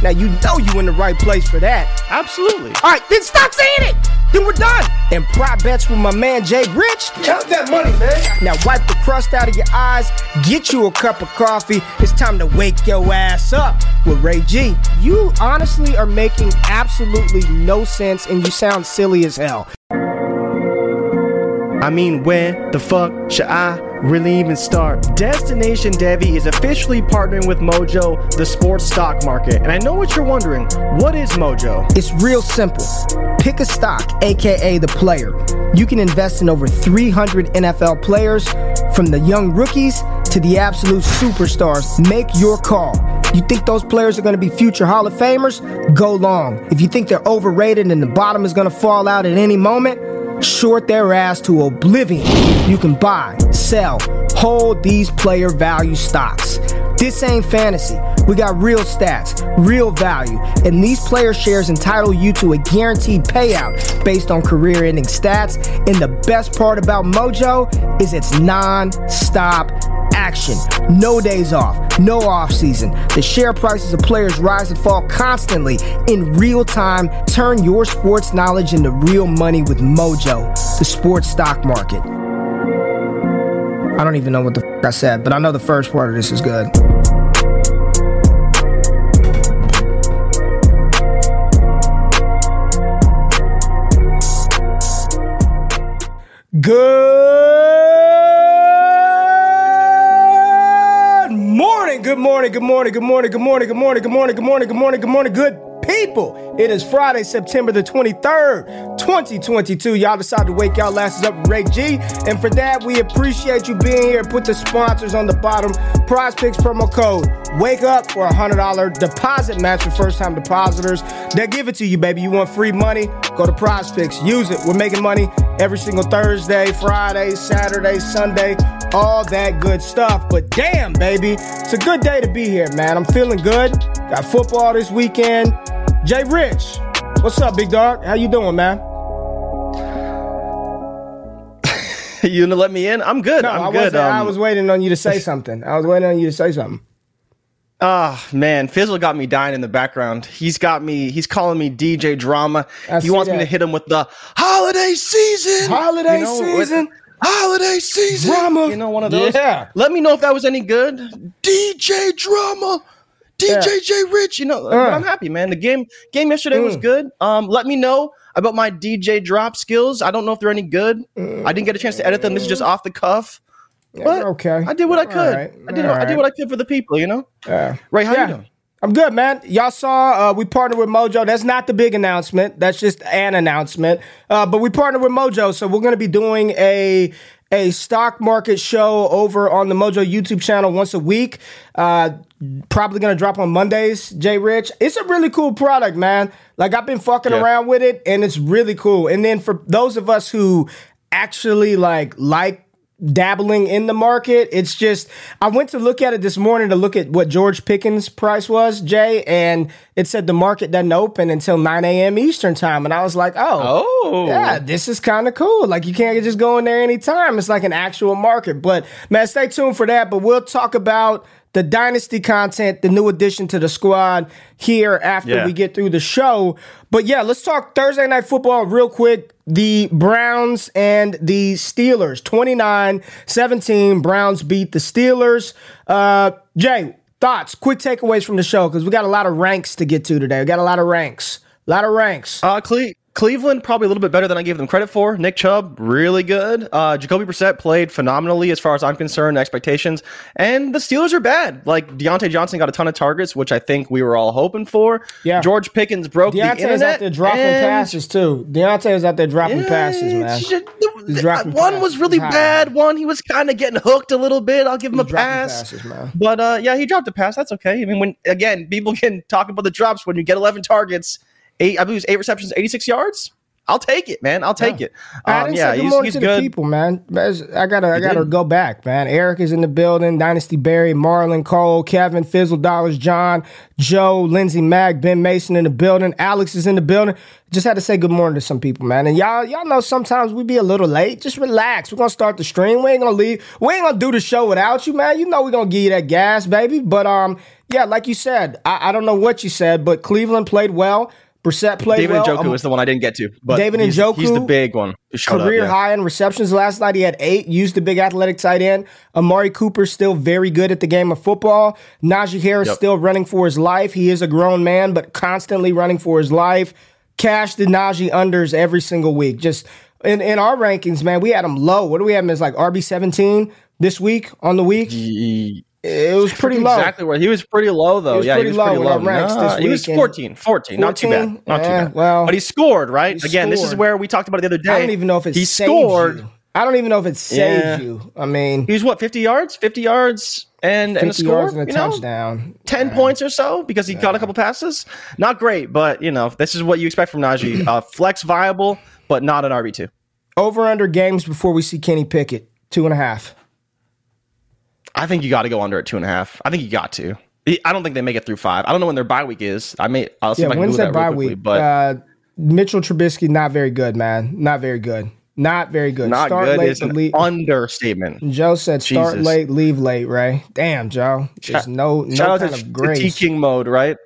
Now, you know you in the right place for that. Absolutely. All right, then stop saying it. Then we're done. And prop bets with my man, Jay Rich. Count that money, man. Now, wipe the crust out of your eyes. Get you a cup of coffee. It's time to wake your ass up with Ray G. You honestly are making absolutely no sense, and you sound silly as hell. I mean, where the fuck should I really even start? Destination Devy is officially partnering with Mojo, the sports stock market. And I know what you're wondering, what is Mojo? It's real simple. Pick a stock, aka the player. You can invest in over 300 NFL players, from the young rookies to the absolute superstars. Make your call. You think those players are going to be future Hall of Famers? Go long. If you think they're overrated and the bottom is going to fall out at any moment, short their ass to oblivion. You can buy, sell, hold these player value stocks. This ain't fantasy. We got real stats, real value, and these player shares entitle you to a guaranteed payout based on career-ending stats. And the best part about Mojo is it's non-stop action. No days off, no off-season. The share prices of players rise and fall constantly in real time. Turn your sports knowledge into real money with Mojo, the sports stock market. I don't even know what the fuck I said, but I know the first part of this is good. Good morning, good morning, good morning, good morning, good morning, good morning, good morning, good morning, good morning, good morning, good people. It is Friday, September the 23rd, 2022. Y'all decided to wake y'all asses up with Ray G. And for that, we appreciate you being here. Put the sponsors on the bottom. PrizePicks promo code. Wake up for a $100 deposit match for first-time depositors. They'll give it to you, baby. You want free money? Go to PrizePicks. Use it. We're making money every single Thursday, Friday, Saturday, Sunday, all that good stuff. But damn, baby, it's a good day to be here, man. I'm feeling good. Got football this weekend. Jay Rich, what's up, big dog? How you doing, man? You gonna let me in? I'm good. No, I'm good. I was waiting on you to say something. Ah, man, Fizzle got me dying in the background. He's calling me DJ Drama. He wants me to hit him with the holiday season. Holiday season. Drama. You know, one of those. Yeah. Let me know if that was any good. DJ Drama. J Rich. You know, but I'm happy, man. The game yesterday was good. Let me know about my DJ drop skills. I don't know if they're any good. I didn't get a chance to edit them. This is just off the cuff. But okay. I did what I could. Right. I did what I could for the people, you know? Ray, how you doing? I'm good, man. Y'all saw we partnered with Mojo. That's not the big announcement. That's just an announcement. But we partnered with Mojo, so we're going to be doing a stock market show over on the Mojo YouTube channel once a week. Probably going to drop on Mondays, Jay Rich. It's a really cool product, man. Like, I've been fucking around with it, and it's really cool. And then for those of us who actually like dabbling in the market, it's just, I went to look at it this morning to look at what George Pickens' price was, Jay, and it said the market doesn't open until 9 a.m. Eastern time, and I was like, yeah, this is kind of cool. Like, you can't just go in there anytime. It's like an actual market. But man, stay tuned for that. But we'll talk about the Dynasty content, the new addition to the squad here after we get through the show. But yeah, let's talk Thursday Night Football real quick. The Browns and the Steelers, 29-17. Browns beat the Steelers. Jay, thoughts, quick takeaways from the show, because we got a lot of ranks to get to today. Cleveland probably a little bit better than I gave them credit for. Nick Chubb, really good. Jacoby Brissett played phenomenally as far as I'm concerned, expectations. And the Steelers are bad. Like, Deontay Johnson got a ton of targets, which I think we were all hoping for. Yeah. George Pickens broke the internet. Deontay is out there dropping passes, too. Deontay is out there dropping passes, man. One was really bad. One, he was kind of getting hooked a little bit. I'll give him a pass. But, he dropped a pass. That's okay. I mean, people can talk about the drops when you get 11 targets. 8 receptions, 86 yards. I'll take it, man. I'll take it. He's good. The people, man. I gotta go back, man. Eric is in the building. Dynasty Barry, Marlon Cole, Kevin Fizzle, Dollars, John, Joe, Lindsey Mack, Ben Mason in the building. Alex is in the building. Just had to say good morning to some people, man. And y'all know sometimes we be a little late. Just relax. We're gonna start the stream. We ain't gonna leave. We ain't gonna do the show without you, man. You know we're gonna give you that gas, baby. But yeah, like you said, I don't know what you said, but Cleveland played well. Brissett played David well. David Njoku is the one I didn't get to. But David Njoku, he's the big one. Career high in receptions last night. He had 8. Used the big athletic tight end. Amari Cooper still very good at the game of football. Najee Harris still running for his life. He is a grown man, but constantly running for his life. Cash the Najee unders every single week. Just in our rankings, man, we had him low. What do we have him as, like RB17 this week on the week? It was pretty low. Exactly where he was pretty low, though. He was pretty low. He was 14. Not too bad. Not too bad. Well, but he scored, right? Again, this is where we talked about it the other day. I don't even know if he scored. I don't even know if it saved you. I mean, he was what, 50 yards and a score, yards and a touchdown, 10 points or so because he caught a couple passes. Not great, but you know, this is what you expect from Najee. Flex viable, but not an RB2. Over under games before we see Kenny Pickett, 2.5. I think you got to go under at 2.5. I think you got to. I don't think they make it through 5. I don't know when their bye week is. I'll see if I can do that real quickly. But Mitchell Trubisky, not very good, man. Not very good. Not start good late, is an understatement. Joe said start late, leave late, Ray. Damn, Joe. There's no shout kind out to of grace. Critiquing mode, right?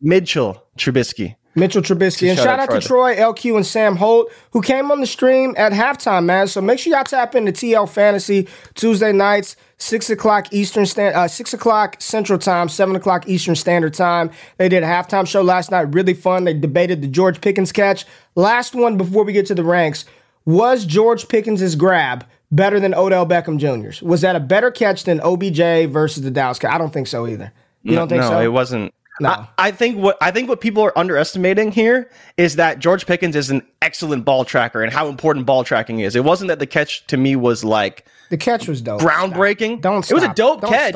Mitchell Trubisky. And shout out to Troy, LQ, and Sam Holt, who came on the stream at halftime, man. So make sure y'all tap into TL Fantasy Tuesday nights, 6 o'clock Eastern 6 o'clock Central Time, 7 o'clock Eastern Standard Time. They did a halftime show last night, really fun. They debated the George Pickens catch. Last one before we get to the ranks, was George Pickens's grab better than Odell Beckham Jr.'s? Was that a better catch than OBJ versus the Dallas Cowboys? I don't think so either. You don't think so? No, it wasn't. No. I think what people are underestimating here is that George Pickens is an excellent ball tracker and how important ball tracking is. It wasn't that the catch to me was like the catch was dope, groundbreaking. It was a dope catch.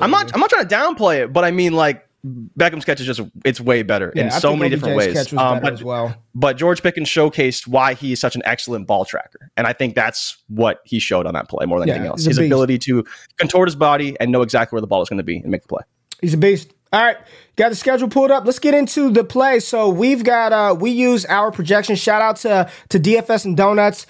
I'm not trying to downplay it, but I mean like Beckham's catch is it's way better in so many different ways. Catch was better as well. But George Pickens showcased why he's such an excellent ball tracker, and I think that's what he showed on that play more than anything else. His ability to contort his body and know exactly where the ball is going to be and make the play. He's a beast. All right, got the schedule pulled up. Let's get into the play. So we've got, we use our projection. Shout out to DFS and Donuts,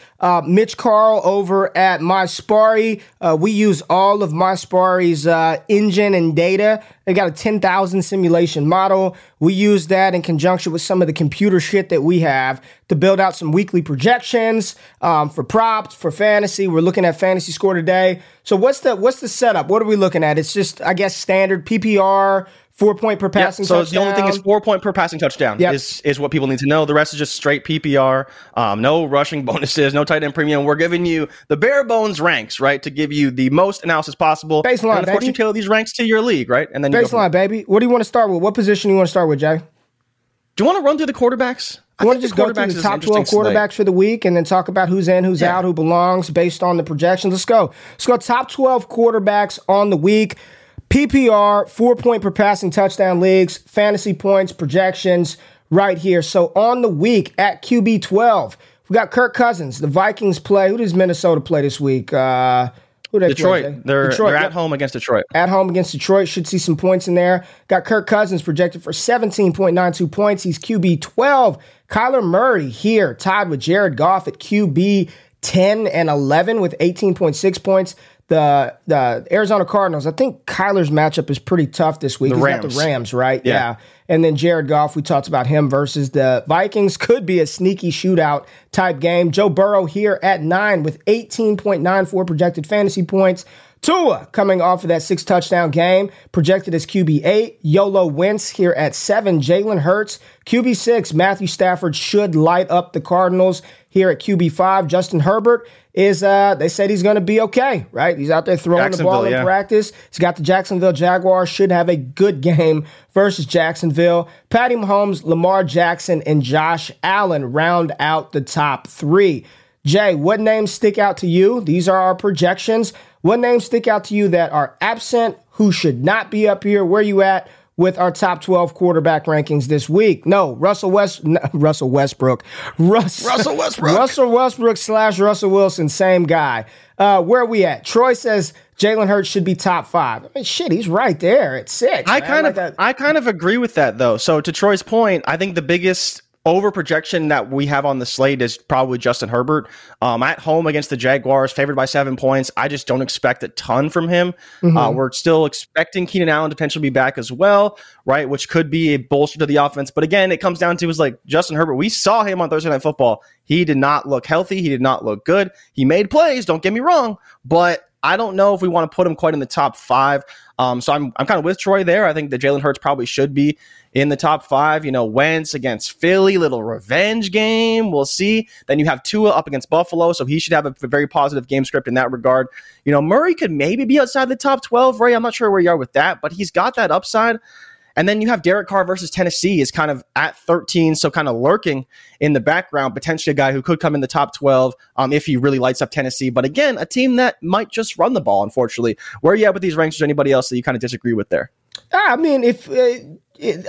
Mitch Carl over at MySparry. We use all of MySparry's engine and data. They got a 10,000 simulation model. We use that in conjunction with some of the computer shit that we have to build out some weekly projections for props, for fantasy. We're looking at fantasy score today. So what's the setup? What are we looking at? It's just, I guess, standard PPR. 4 point per passing touchdown. So the only thing is 4 point per passing touchdown is what people need to know. The rest is just straight PPR. No rushing bonuses, no tight end premium. We're giving you the bare bones ranks, right? To give you the most analysis possible. Baseline, and of course, you tailor these ranks to your league, right? And then baseline, baby. What do you want to start with? What position do you want to start with, Jay? Do you want to run through the quarterbacks? I want to just go through the top 12 quarterbacks for the week and then talk about who's in, who's out, who belongs based on the projections. Let's go. Let's go top 12 quarterbacks on the week. PPR, 4 point per passing touchdown leagues, fantasy points, projections right here. So on the week at QB 12, we got Kirk Cousins. The Vikings play. Who does Minnesota play this week? Detroit. They're at home against Detroit. At home against Detroit. Should see some points in there. Got Kirk Cousins projected for 17.92 points. He's QB 12. Kyler Murray here tied with Jared Goff at QB 10 and 11 with 18.6 points. The Arizona Cardinals, I think Kyler's matchup is pretty tough this week. He's got the Rams, right? Yeah. And then Jared Goff, we talked about him versus the Vikings. Could be a sneaky shootout type game. Joe Burrow here at 9 with 18.94 projected fantasy points. Tua coming off of that 6-touchdown game, projected as QB 8. YOLO Wentz here at 7. Jalen Hurts, QB 6. Matthew Stafford should light up the Cardinals here at QB 5. Justin Herbert is, they said he's going to be okay, right? He's out there throwing the ball in practice. He's got the Jacksonville Jaguars, should have a good game versus Jacksonville. Patty Mahomes, Lamar Jackson, and Josh Allen round out the top 3. Jay, what names stick out to you? These are our projections. What names stick out to you that are absent, who should not be up here, where you at, with our top 12 quarterback rankings this week. No, Russell Westbrook slash Russell Wilson, same guy. Where are we at? Troy says Jalen Hurts should be top 5. I mean, shit, he's right there at 6. I kind of agree with that though. So to Troy's point, I think the biggest over projection that we have on the slate is probably Justin Herbert. At home against the Jaguars, favored by 7 points. I just don't expect a ton from him. Mm-hmm. We're still expecting Keenan Allen to potentially be back as well, right? Which could be a bolster to the offense. But again, it comes down to is like Justin Herbert. We saw him on Thursday Night Football. He did not look healthy. He did not look good. He made plays, don't get me wrong, but I don't know if we want to put him quite in the top 5. So I'm kind of with Troy there. I think that Jalen Hurts probably should be in the top 5. You know, Wentz against Philly, little revenge game. We'll see. Then you have Tua up against Buffalo, so he should have a very positive game script in that regard. You know, Murray could maybe be outside the top 12, Ray. I'm not sure where you are with that, but he's got that upside. And then you have Derek Carr versus Tennessee is kind of at 13, so kind of lurking in the background, potentially a guy who could come in the top 12 if he really lights up Tennessee. But again, a team that might just run the ball, unfortunately. Where are you at with these rankings? Or anybody else that you kind of disagree with there? I mean, if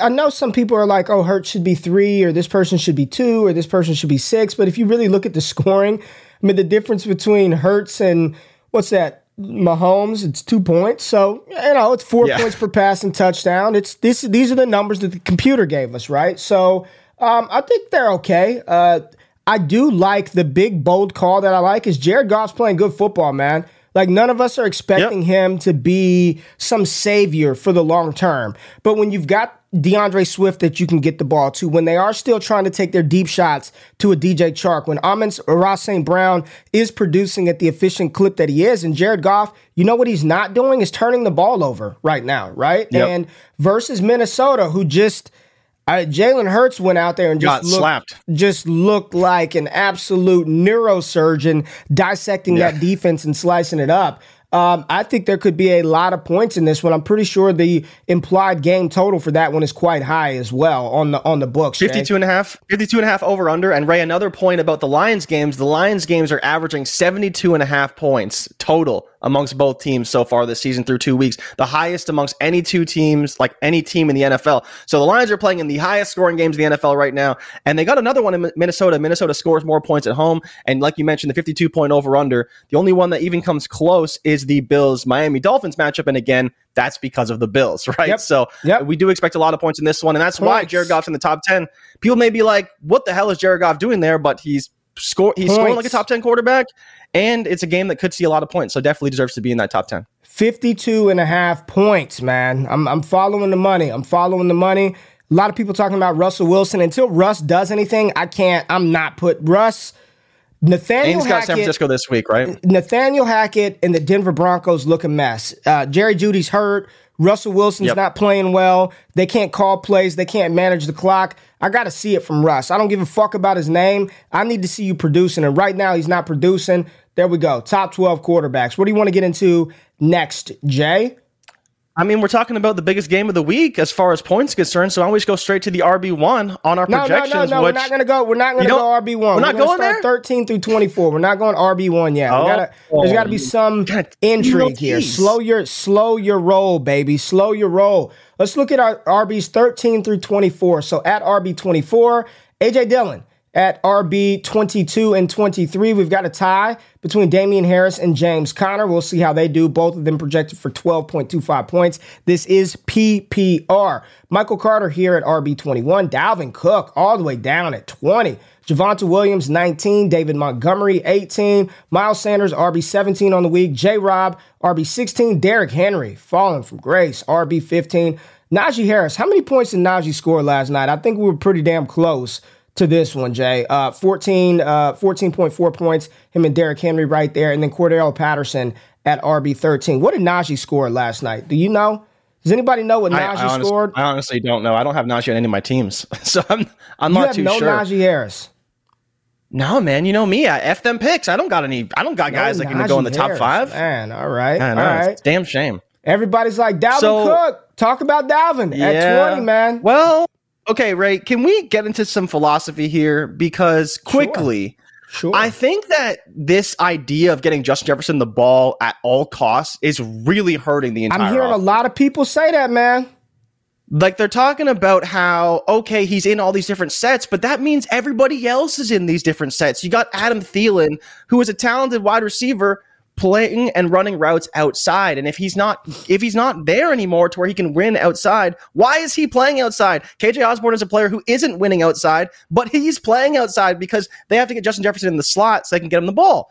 I know some people are like, oh, Hurts should be 3, or this person should be 2, or this person should be 6. But if you really look at the scoring, I mean, the difference between Hurts and what's that? Mahomes, it's 2 points. So, you know, it's 4 points per pass and touchdown. It's this. These are the numbers that the computer gave us, right? So I think they're okay. I do like the big, bold call that I like is Jared Goff's playing good football, man. Like, none of us are expecting him to be some savior for the long term. But when you've got DeAndre Swift that you can get the ball to, when they are still trying to take their deep shots to a DJ Chark, when Amon-Ra St. Brown is producing at the efficient clip that he is, and Jared Goff, you know what he's not doing is turning the ball over right now, right? Yep. And versus Minnesota, who just... Jalen Hurts went out there and just looked like an absolute neurosurgeon dissecting that defense and slicing it up. I think there could be a lot of points in this one. I'm pretty sure the implied game total for that one is quite high as well on the books. 52.5 over under. And Ray, another point about the Lions games. The Lions games are averaging 72.5 points total amongst both teams so far this season through 2 weeks, the highest amongst any two teams, like any team in the NFL. So the Lions are playing in the highest scoring games in the NFL right now, and they got another one in Minnesota. Minnesota scores more points at home, and like you mentioned, the 52-point over-under, the only one that even comes close is the Bills-Miami Dolphins matchup, and again, that's because of the Bills, right? Yep. So we do expect a lot of points in this one, and that's why Jared Goff's in the top 10. People may be like, what the hell is Jared Goff doing there? But he's scoring like a top 10 quarterback, and it's a game that could see a lot of points, so definitely deserves to be in that top 10. 52.5 points, man. I'm following the money. A lot of people talking about Russell Wilson. Until Russ does anything, I'm not put Russ. Nathaniel Hackett got San Francisco this week, right? Nathaniel Hackett and the Denver Broncos look a mess. Jerry Jeudy's hurt. Russell Wilson's not playing well. They can't call plays. They can't manage the clock. I got to see it from Russ. I don't give a fuck about his name. I need to see you producing. And right now, he's not producing. There we go. Top 12 quarterbacks. What do you want to get into next, Jay? I mean, we're talking about the biggest game of the week as far as points concerned, so I always go straight to the RB1 on our projections. No, we're not going to go. We're not going to go RB1. We're not going to start 13 through 24. We're not going RB1 yet. There's got to be some intrigue here. Slow your roll, baby. Slow your roll. Let's look at our RBs 13 through 24. So at RB24, A.J. Dillon. At RB 22 and 23, we've got a tie between Damian Harris and James Conner. We'll see how they do. Both of them projected for 12.25 points. This is PPR. Michael Carter here at RB 21. Dalvin Cook all the way down at 20. Javonta Williams, 19. David Montgomery, 18. Miles Sanders, RB 17 on the week. J-Rob, RB 16. Derrick Henry, falling from grace, RB 15. Najee Harris, how many points did Najee score last night? I think we were pretty damn close to this one, Jay. 14.4 points, him and Derrick Henry right there, and then Cordell Patterson at RB 13. What did Najee score last night? Do you know? Does anybody know what Najee scored? I honestly don't know. I don't have Najee on any of my teams, so I'm not too sure. You have no Najee Harris? No, man. You know me. I F them picks. I don't got any. I don't got guys that can go in the top 5. Man, all right. I know, all right. It's a damn shame. Everybody's like, Dalvin Cook. Talk about Dalvin at 20, man. Well... Okay, Ray, can we get into some philosophy here? Because quickly, sure. I think that this idea of getting Justin Jefferson the ball at all costs is really hurting the entire offense. I'm hearing a lot of people say that, man. Like, they're talking about how, okay, he's in all these different sets, but that means everybody else is in these different sets. You got Adam Thielen, who is a talented wide receiver, playing and running routes outside. And if he's not there anymore to where he can win outside, why is he playing outside? KJ Osborne is a player who isn't winning outside, but he's playing outside because they have to get Justin Jefferson in the slot so they can get him the ball.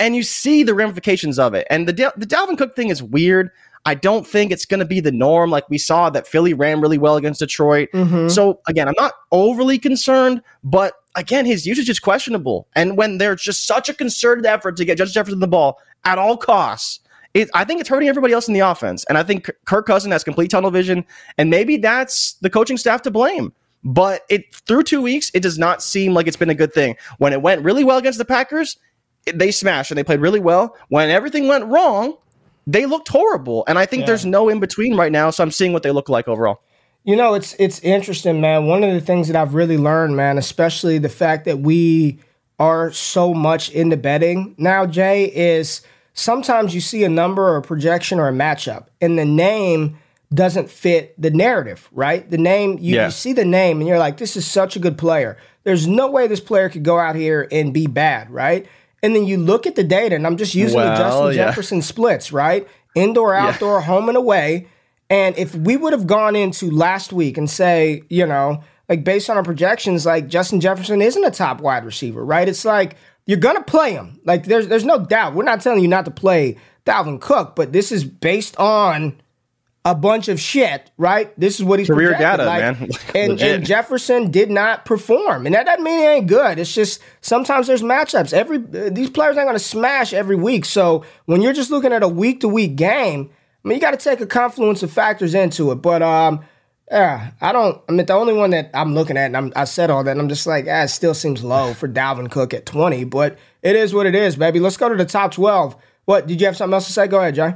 And you see the ramifications of it. And the Dalvin Cook thing is weird. I don't think it's going to be the norm. Like, we saw that Philly ran really well against Detroit. Mm-hmm. So again, I'm not overly concerned, but again, his usage is questionable. And when there's just such a concerted effort to get Justin Jefferson the ball at all costs, I think it's hurting everybody else in the offense. And I think Kirk Cousins has complete tunnel vision, and maybe that's the coaching staff to blame. But through 2 weeks, it does not seem like it's been a good thing. When it went really well against the Packers, they smashed and they played really well. When everything went wrong, they looked horrible. And I think there's no in between right now. So I'm seeing what they look like overall. You know, it's interesting, man. One of the things that I've really learned, man, especially the fact that we are so much into betting now, Jay, is sometimes you see a number or a projection or a matchup and the name doesn't fit the narrative, right? The name, you see the name and you're like, this is such a good player. There's no way this player could go out here and be bad, right? And then you look at the data, and I'm just using the Justin Jefferson splits, right? Indoor, outdoor, home and away. And if we would have gone into last week and say, you know, like based on our projections, like Justin Jefferson isn't a top wide receiver, right? It's like, you're going to play him. Like there's no doubt. We're not telling you not to play Dalvin Cook, but this is based on a bunch of shit, right? This is what he's career projected. Data, like, man. and Jefferson did not perform, and that doesn't mean he ain't good. It's just sometimes there's matchups. These players ain't going to smash every week. So when you're just looking at a week to week game, I mean, you got to take a confluence of factors into it. But the only one that I'm looking at, and I said all that, and I'm just like, it still seems low for Dalvin Cook at 20. But it is what it is, baby. Let's go to the top 12. What did you have something else to say? Go ahead, Jay.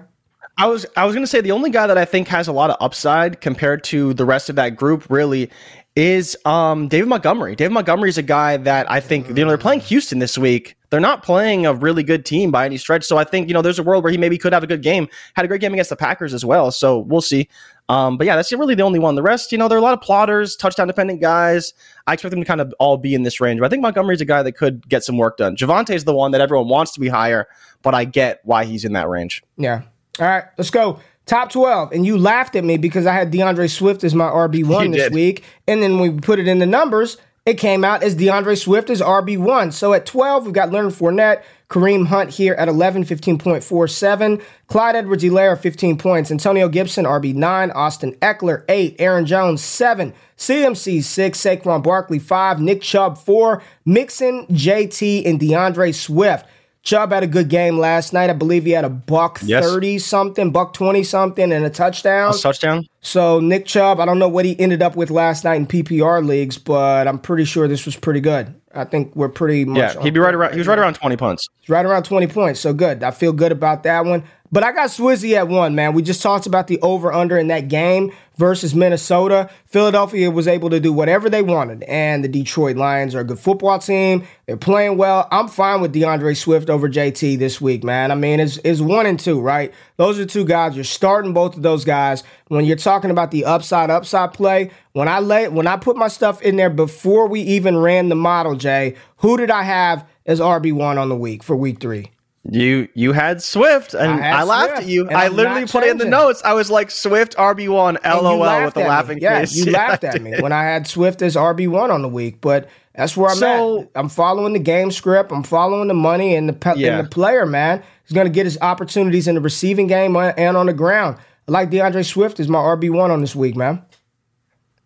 I was going to say the only guy that I think has a lot of upside compared to the rest of that group really is David Montgomery. David Montgomery is a guy that I think, you know, they're playing Houston this week. They're not playing a really good team by any stretch. So I think, you know, there's a world where he maybe could have a good game. Had a great game against the Packers as well. So we'll see. But yeah, that's really the only one. The rest, you know, there are a lot of plotters, touchdown dependent guys. I expect them to kind of all be in this range. But I think Montgomery's a guy that could get some work done. Javonte is the one that everyone wants to be higher, but I get why he's in that range. Yeah. All right, let's go. Top 12. And you laughed at me because I had DeAndre Swift as my RB1 this week. And then when we put it in the numbers, it came out as DeAndre Swift as RB1. So at 12, we've got Leonard Fournette, Kareem Hunt here at 11, 15.47. Clyde Edwards-Helaire, 15 points. Antonio Gibson, RB9. Austin Eckler, 8. Aaron Jones, 7. CMC, 6. Saquon Barkley, 5. Nick Chubb, 4. Mixon, JT, and DeAndre Swift. Chubb had a good game last night. I believe he had a buck 30-something, buck 20-something, and a touchdown. So Nick Chubb, I don't know what he ended up with last night in PPR leagues, but I'm pretty sure this was pretty good. I think we're pretty much on. He was right around 20 points. He's right around 20 points, so good. I feel good about that one. But I got Swizzy at 1, man. We just talked about the over-under in that game versus Minnesota. Philadelphia was able to do whatever they wanted, and the Detroit Lions are a good football team. They're playing well. I'm fine with DeAndre Swift over JT this week, man. I mean, it's 1 and 2, right? Those are two guys. You're starting both of those guys. When you're talking about the upside play, when I put my stuff in there before we even ran the model, Jay, who did I have as RB1 on the week for week 3? You had Swift, and I laughed at you. I literally put in the notes. I was like, Swift, RB1, LOL with a laughing face. Yeah, you laughed at me when I had Swift as RB1 on the week, but that's where I'm at. I'm following the game script. I'm following the money and the player, man. He's going to get his opportunities in the receiving game and on the ground. I like DeAndre Swift as my RB1 on this week, man.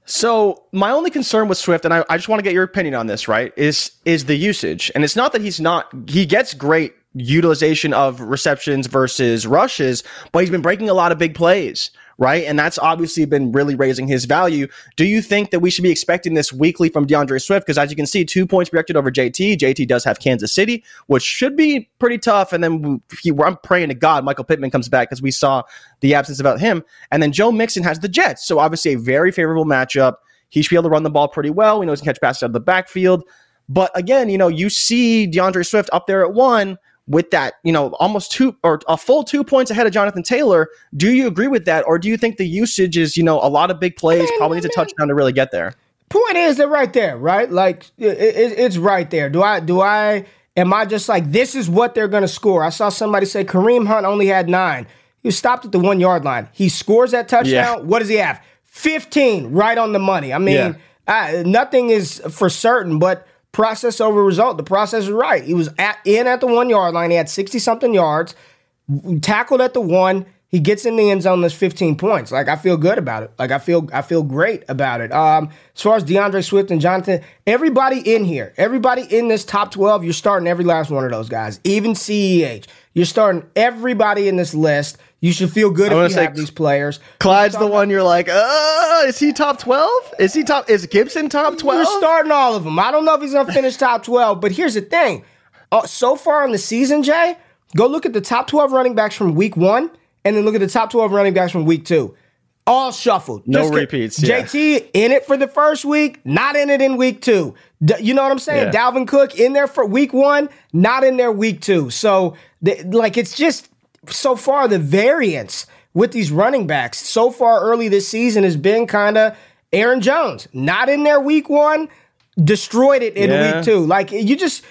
So my only concern with Swift, and I just want to get your opinion on this, right, is the usage. And it's not that he gets great utilization of receptions versus rushes, but he's been breaking a lot of big plays, right? And that's obviously been really raising his value. Do you think that we should be expecting this weekly from DeAndre Swift? Because as you can see, 2 points projected over JT. JT does have Kansas City, which should be pretty tough. And then I'm praying to God Michael Pittman comes back, because we saw the absence about him. And then Joe Mixon has the Jets. So obviously a very favorable matchup. He should be able to run the ball pretty well. We know he can catch passes out of the backfield. But again, you know, you see DeAndre Swift up there at 1, with that, you know, almost two or a full 2 points ahead of Jonathan Taylor. Do you agree with that? Or do you think the usage is, you know, a lot of big plays, probably needs a touchdown to really get there? Point is, they're right there, right? Like it's right there. Am I just like, this is what they're going to score? I saw somebody say Kareem Hunt only had 9. He was stopped at the 1 yard line. He scores that touchdown. Yeah. What does he have? 15, right on the money. I mean, yeah. Nothing is for certain, but process over result. The process is right. He was at the 1 yard line. He had 60 something yards, tackled at the 1. He gets in the end zone. There's 15 points. Like, I feel good about it. Like, I feel great about it. As far as DeAndre Swift and Jonathan, everybody in here, everybody in this top 12, you're starting every last one of those guys. Even CEH, you're starting everybody in this list. You should feel good if you have these players. Clyde's the one you're like, is he top 12? Is Gibson top 12? You're starting all of them. I don't know if he's going to finish top 12, but here's the thing. So far in the season, Jay, go look at the top 12 running backs from week 1, and then look at the top 12 running backs from week 2. All shuffled. No repeats. Yeah. JT in it for the first week, not in it in week 2. You know what I'm saying? Yeah. Dalvin Cook in there for week 1, not in there week 2. So, it's just... So far, the variance with these running backs so far early this season has been kind of Aaron Jones. Not in there week 1, destroyed it in week 2. Like, you just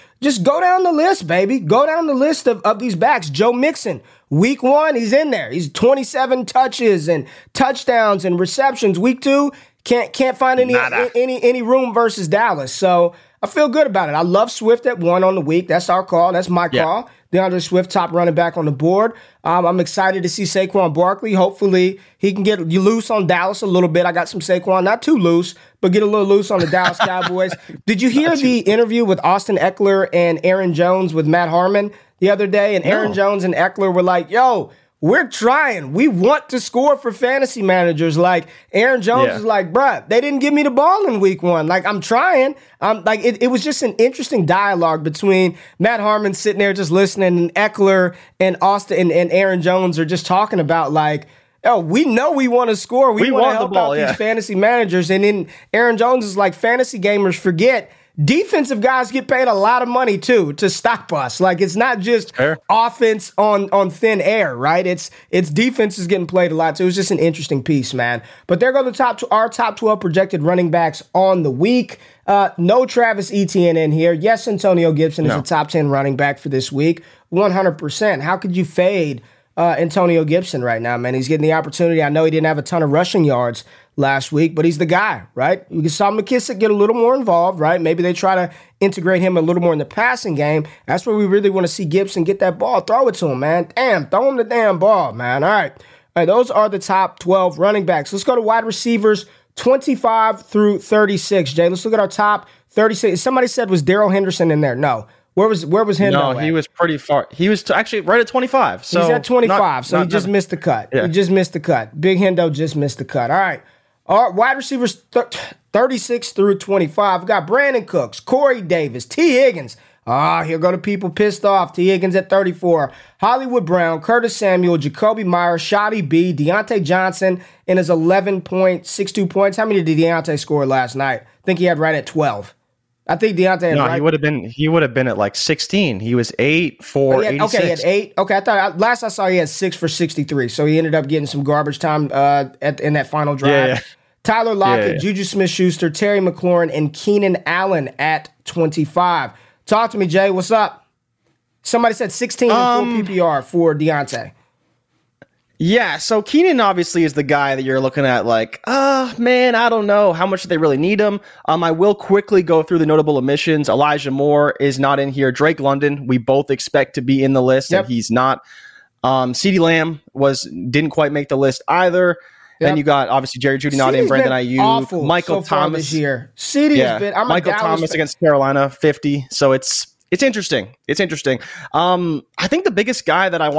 go down the list, baby. Go down the list of these backs. Joe Mixon, week 1, he's in there. He's 27 touches and touchdowns and receptions. Week 2, can't find any room versus Dallas. So I feel good about it. I love Swift at 1 on the week. That's our call. That's my call. DeAndre Swift, top running back on the board. I'm excited to see Saquon Barkley. Hopefully, he can get loose on Dallas a little bit. I got some Saquon, not too loose, but get a little loose on the Dallas Cowboys. Did you hear the interview with Austin Eckler and Aaron Jones with Matt Harmon the other day? And Aaron Jones and Eckler were like, yo, we're trying. We want to score for fantasy managers. Like, Aaron Jones is like, bruh, they didn't give me the ball in week 1. Like, I'm trying. It was just an interesting dialogue between Matt Harmon sitting there just listening, and Eckler and Austin and Aaron Jones are just talking about, like, oh, we know we want to score. We want to help out these fantasy managers. And then Aaron Jones is like, fantasy gamers forget defensive guys get paid a lot of money, too, to stop us. Like, it's not just offense on thin air, right? It's defense is getting played a lot, too. It's just an interesting piece, man. But there go our top 12 projected running backs on the week. No Travis Etienne in here. Yes, Antonio Gibson is a top 10 running back for this week, 100%. How could you fade Antonio Gibson right now, man? He's getting the opportunity. I know he didn't have a ton of rushing yards last week, but he's the guy, right? You saw McKissick get a little more involved, right? Maybe they try to integrate him a little more in the passing game. That's where we really want to see Gibson get that ball. Throw it to him, man. Damn, throw him the damn ball, man. All right, those are the top 12 running backs. Let's go to wide receivers 25 through 36. Jay, let's look at our top 36. Somebody said, was Darrell Henderson in there? No. Where was Hendo? No, he was pretty far. He was actually right at 25. So he's at 25, he just missed the cut. Yeah. He just missed the cut. Big Hendo just missed the cut. All right. Our wide receivers 36 through 25. We've got Brandon Cooks, Corey Davis, T. Higgins. Here go the people pissed off. T. Higgins at 34. Hollywood Brown, Curtis Samuel, Jacoby Myers, Shadi B, Deontay Johnson, and his 11.62 points. How many did Deontay score last night? I think he had right at 12. I think Deontay had he would have been at like 16. He was 8 for 86. Okay, he had 8. Okay, I thought last I saw he had 6 for 63. So he ended up getting some garbage time in that final drive. Yeah. Tyler Lockett, Juju Smith-Schuster, Terry McLaurin, and Keenan Allen at 25. Talk to me, Jay. What's up? Somebody said 16 and full PPR for Deontay. Yeah, so Keenan obviously is the guy that you're looking at like, I don't know how much they really need him. I will quickly go through the notable omissions. Elijah Moore is not in here. Drake London, we both expect to be in the list, and he's not. CeeDee Lamb didn't quite make the list either. Then you got, obviously, Jerry Jeudy not in, Brandon Ayuk, Michael Thomas. This year. CeeDee has been... Michael Thomas against Carolina, 50. So it's interesting. It's interesting. I think the biggest guy that I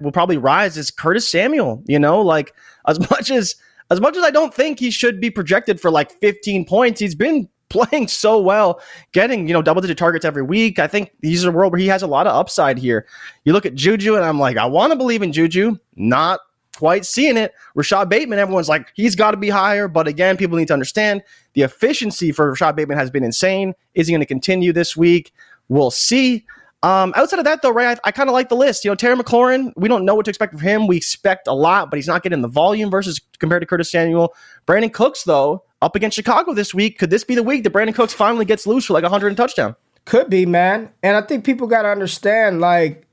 will probably rise is Curtis Samuel. You know, like, as much as I don't think he should be projected for like 15 points, he's been playing so well, getting, you know, double-digit targets every week. I think he's a world where he has a lot of upside here. You look at Juju, and I'm like, I want to believe in Juju. Not quite seeing it. Rashad Bateman, everyone's like, he's got to be higher. But again, people need to understand the efficiency for Rashad Bateman has been insane. Is he going to continue this week? We'll see. Outside of that, though, Ray, I kind of like the list. You know, Terry McLaurin, we don't know what to expect from him. We expect a lot, but he's not getting the volume versus compared to Curtis Samuel. Brandon Cooks, though, up against Chicago this week. Could this be the week that Brandon Cooks finally gets loose for like 100 and touchdown? Could be, man. And I think people got to understand, like,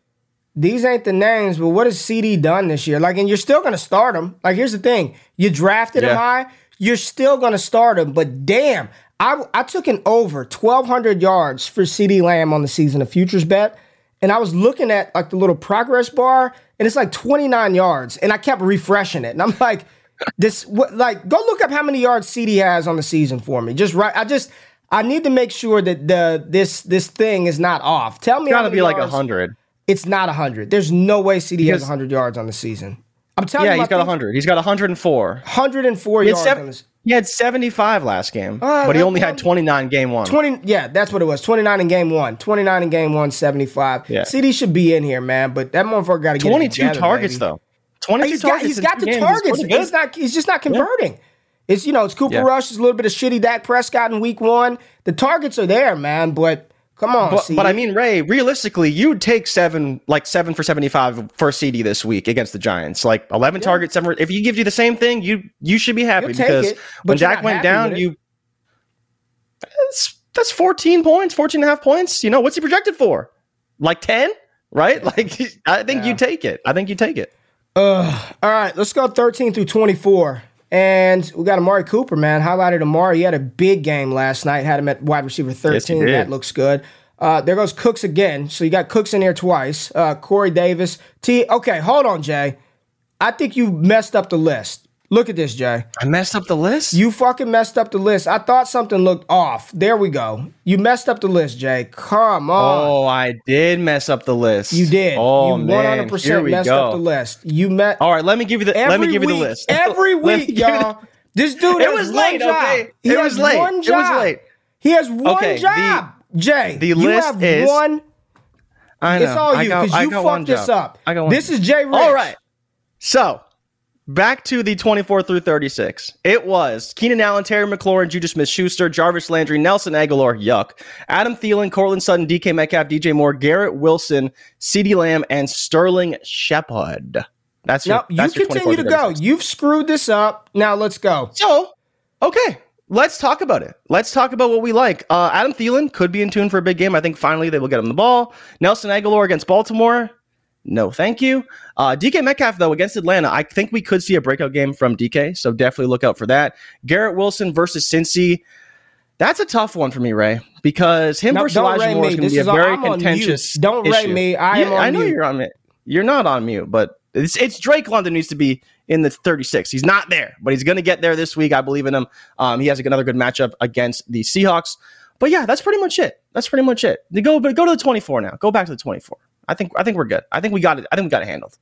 these ain't the names, but what has CD done this year? Like, and you're still going to start him. Like, here's the thing. You drafted him high. You're still going to start him. But damn, I took an over 1,200 yards for CeeDee Lamb on the season, a futures bet. And I was looking at like the little progress bar, and it's like 29 yards. And I kept refreshing it. And I'm like, go look up how many yards CeeDee has on the season for me. Just right. I need to make sure that this thing is not off. Tell me. It's got to be yards. Like 100. It's not 100. There's no way CeeDee has 100 yards on the season. I'm telling you. Yeah, he's got 100. He's got 104. 104 yards on this. He had 75 last game, but he only had 29 game one. 20, yeah, that's what it was. 29 in game one. 29 in game one, 75. Yeah. CD should be in here, man, but that motherfucker got to get 22 together, targets, baby. Though. 22 targets. He's got the games. Targets. He's just not converting. Yeah. It's Cooper Rush. It's a little bit of shitty Dak Prescott in week one. The targets are there, man, but come on, CD. But I mean, Ray, realistically, you'd take 7 for 75 for CD this week against the Giants. Like 11 targets, 7. If he gives you the same thing, you should be happy because when Dak went down, that's 14 points, 14 and a half points. You know, what's he projected for? Like 10, right? Yeah. Like I think you take it. All right, let's go 13 through 24. And we got Amari Cooper, man. Highlighted Amari. He had a big game last night. Had him at wide receiver 13. Yes, that looks good. There goes Cooks again. So you got Cooks in here twice. Corey Davis. Okay, hold on, Jay. I think you messed up the list. Look at this, Jay. I messed up the list? You fucking messed up the list. I thought something looked off. There we go. You messed up the list, Jay. Come on. Oh, I did mess up the list. You did. Oh, you 100% Here we messed up the list. You met. All right, let me give you the list. Every week, y'all. This dude has one job. It was late. It was late. He has one job. Jay, the list you have is one. I know. It's all you because you fucked this up. This is Jay Rich. All right. So, back to the 24 through 36. It was Keenan Allen, Terry McLaurin, Juju Smith-Schuster, Jarvis Landry, Nelson Aguilar, Adam Thielen, Cortland Sutton, DK Metcalf, DJ Moore, Garrett Wilson, CeeDee Lamb, and Sterling Shepard. That's your. Now, you continue to go. You've screwed this up. Now let's go. So, okay. Let's talk about it. Let's talk about what we like. Adam Thielen could be in tune for a big game. I think finally they will get him the ball. Nelson Aguilar against Baltimore. No, thank you. DK Metcalf, though, against Atlanta, I think we could see a breakout game from DK, so definitely look out for that. Garrett Wilson versus Cincy. That's a tough one for me, Ray, because him versus Elijah Moore is going to be a very contentious issue. Don't rate me. I am on mute. I know you're on mute. You're not on mute, but it's Drake London needs to be in the 36. He's not there, but he's going to get there this week. I believe in him. He has another good matchup against the Seahawks. But, yeah, that's pretty much it. Go to the 24 now. Go back to the 24. I think we're good. I think we got it. I think we got it handled.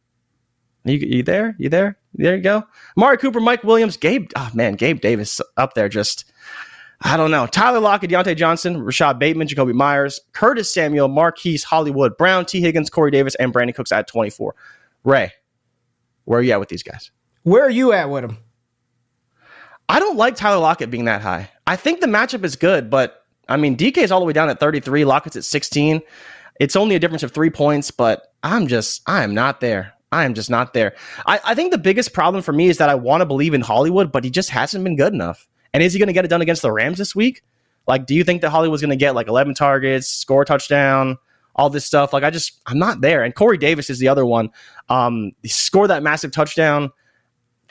You there? You there? There you go. Amari Cooper, Mike Williams, Gabe Davis up there. Just, I don't know. Tyler Lockett, Deontay Johnson, Rashad Bateman, Jacoby Myers, Curtis Samuel, Marquise Hollywood Brown, T. Higgins, Corey Davis, and Brandon Cooks at 24. Ray, where are you at with these guys? Where are you at with them? I don't like Tyler Lockett being that high. I think the matchup is good, but I mean, DK's all the way down at 33. Lockett's at 16. It's only a difference of 3 points, but I am not there. I am just not there. I think the biggest problem for me is that I want to believe in Hollywood, but he just hasn't been good enough. And is he going to get it done against the Rams this week? Like, do you think that Hollywood's going to get like 11 targets, score a touchdown, all this stuff? Like, I'm not there. And Corey Davis is the other one. He scored that massive touchdown,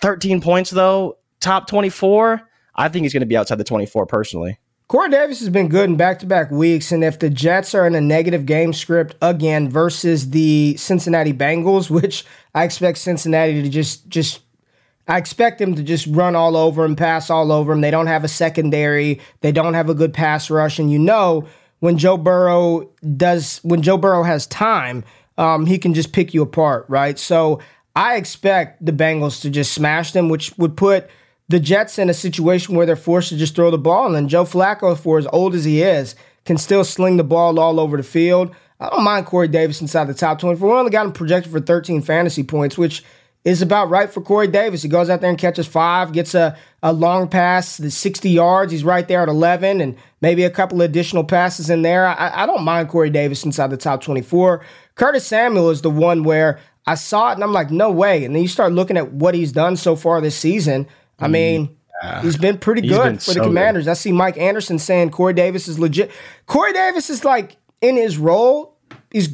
13 points though, top 24. I think he's going to be outside the 24 personally. Corey Davis has been good in back-to-back weeks, and if the Jets are in a negative game script again versus the Cincinnati Bengals, which I expect Cincinnati to just I expect them to just run all over and pass all over them. They don't have a secondary. They don't have a good pass rush, and you know when Joe Burrow has time, he can just pick you apart, right? So I expect the Bengals to just smash them, which would put the Jets in a situation where they're forced to just throw the ball, and then Joe Flacco, for as old as he is, can still sling the ball all over the field. I don't mind Corey Davis inside the top 24. We only got him projected for 13 fantasy points, which is about right for Corey Davis. He goes out there and catches five, gets a long pass, the 60 yards. He's right there at 11, and maybe a couple of additional passes in there. I don't mind Corey Davis inside the top 24. Curtis Samuel is the one where I saw it, and I'm like, no way. And then you start looking at what he's done so far this season. I mean, he's been pretty good for the Commanders. Good. I see Mike Anderson saying Corey Davis is legit. Corey Davis is like, in his role, he's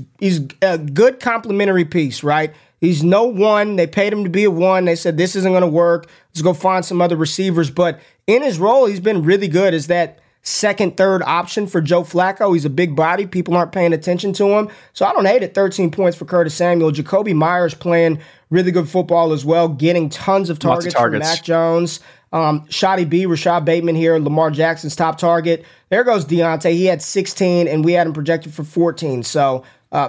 a good complimentary piece, right? He's no one. They paid him to be a one. They said, this isn't going to work. Let's go find some other receivers. But in his role, he's been really good as that second, third option for Joe Flacco. He's a big body. People aren't paying attention to him. So I don't hate it. 13 points for Curtis Samuel. Jacoby Myers playing really good football as well, getting tons of targets. From Mac Jones. Shotty B, Rashad Bateman here, Lamar Jackson's top target. There goes Deontay. He had 16, and we had him projected for 14. So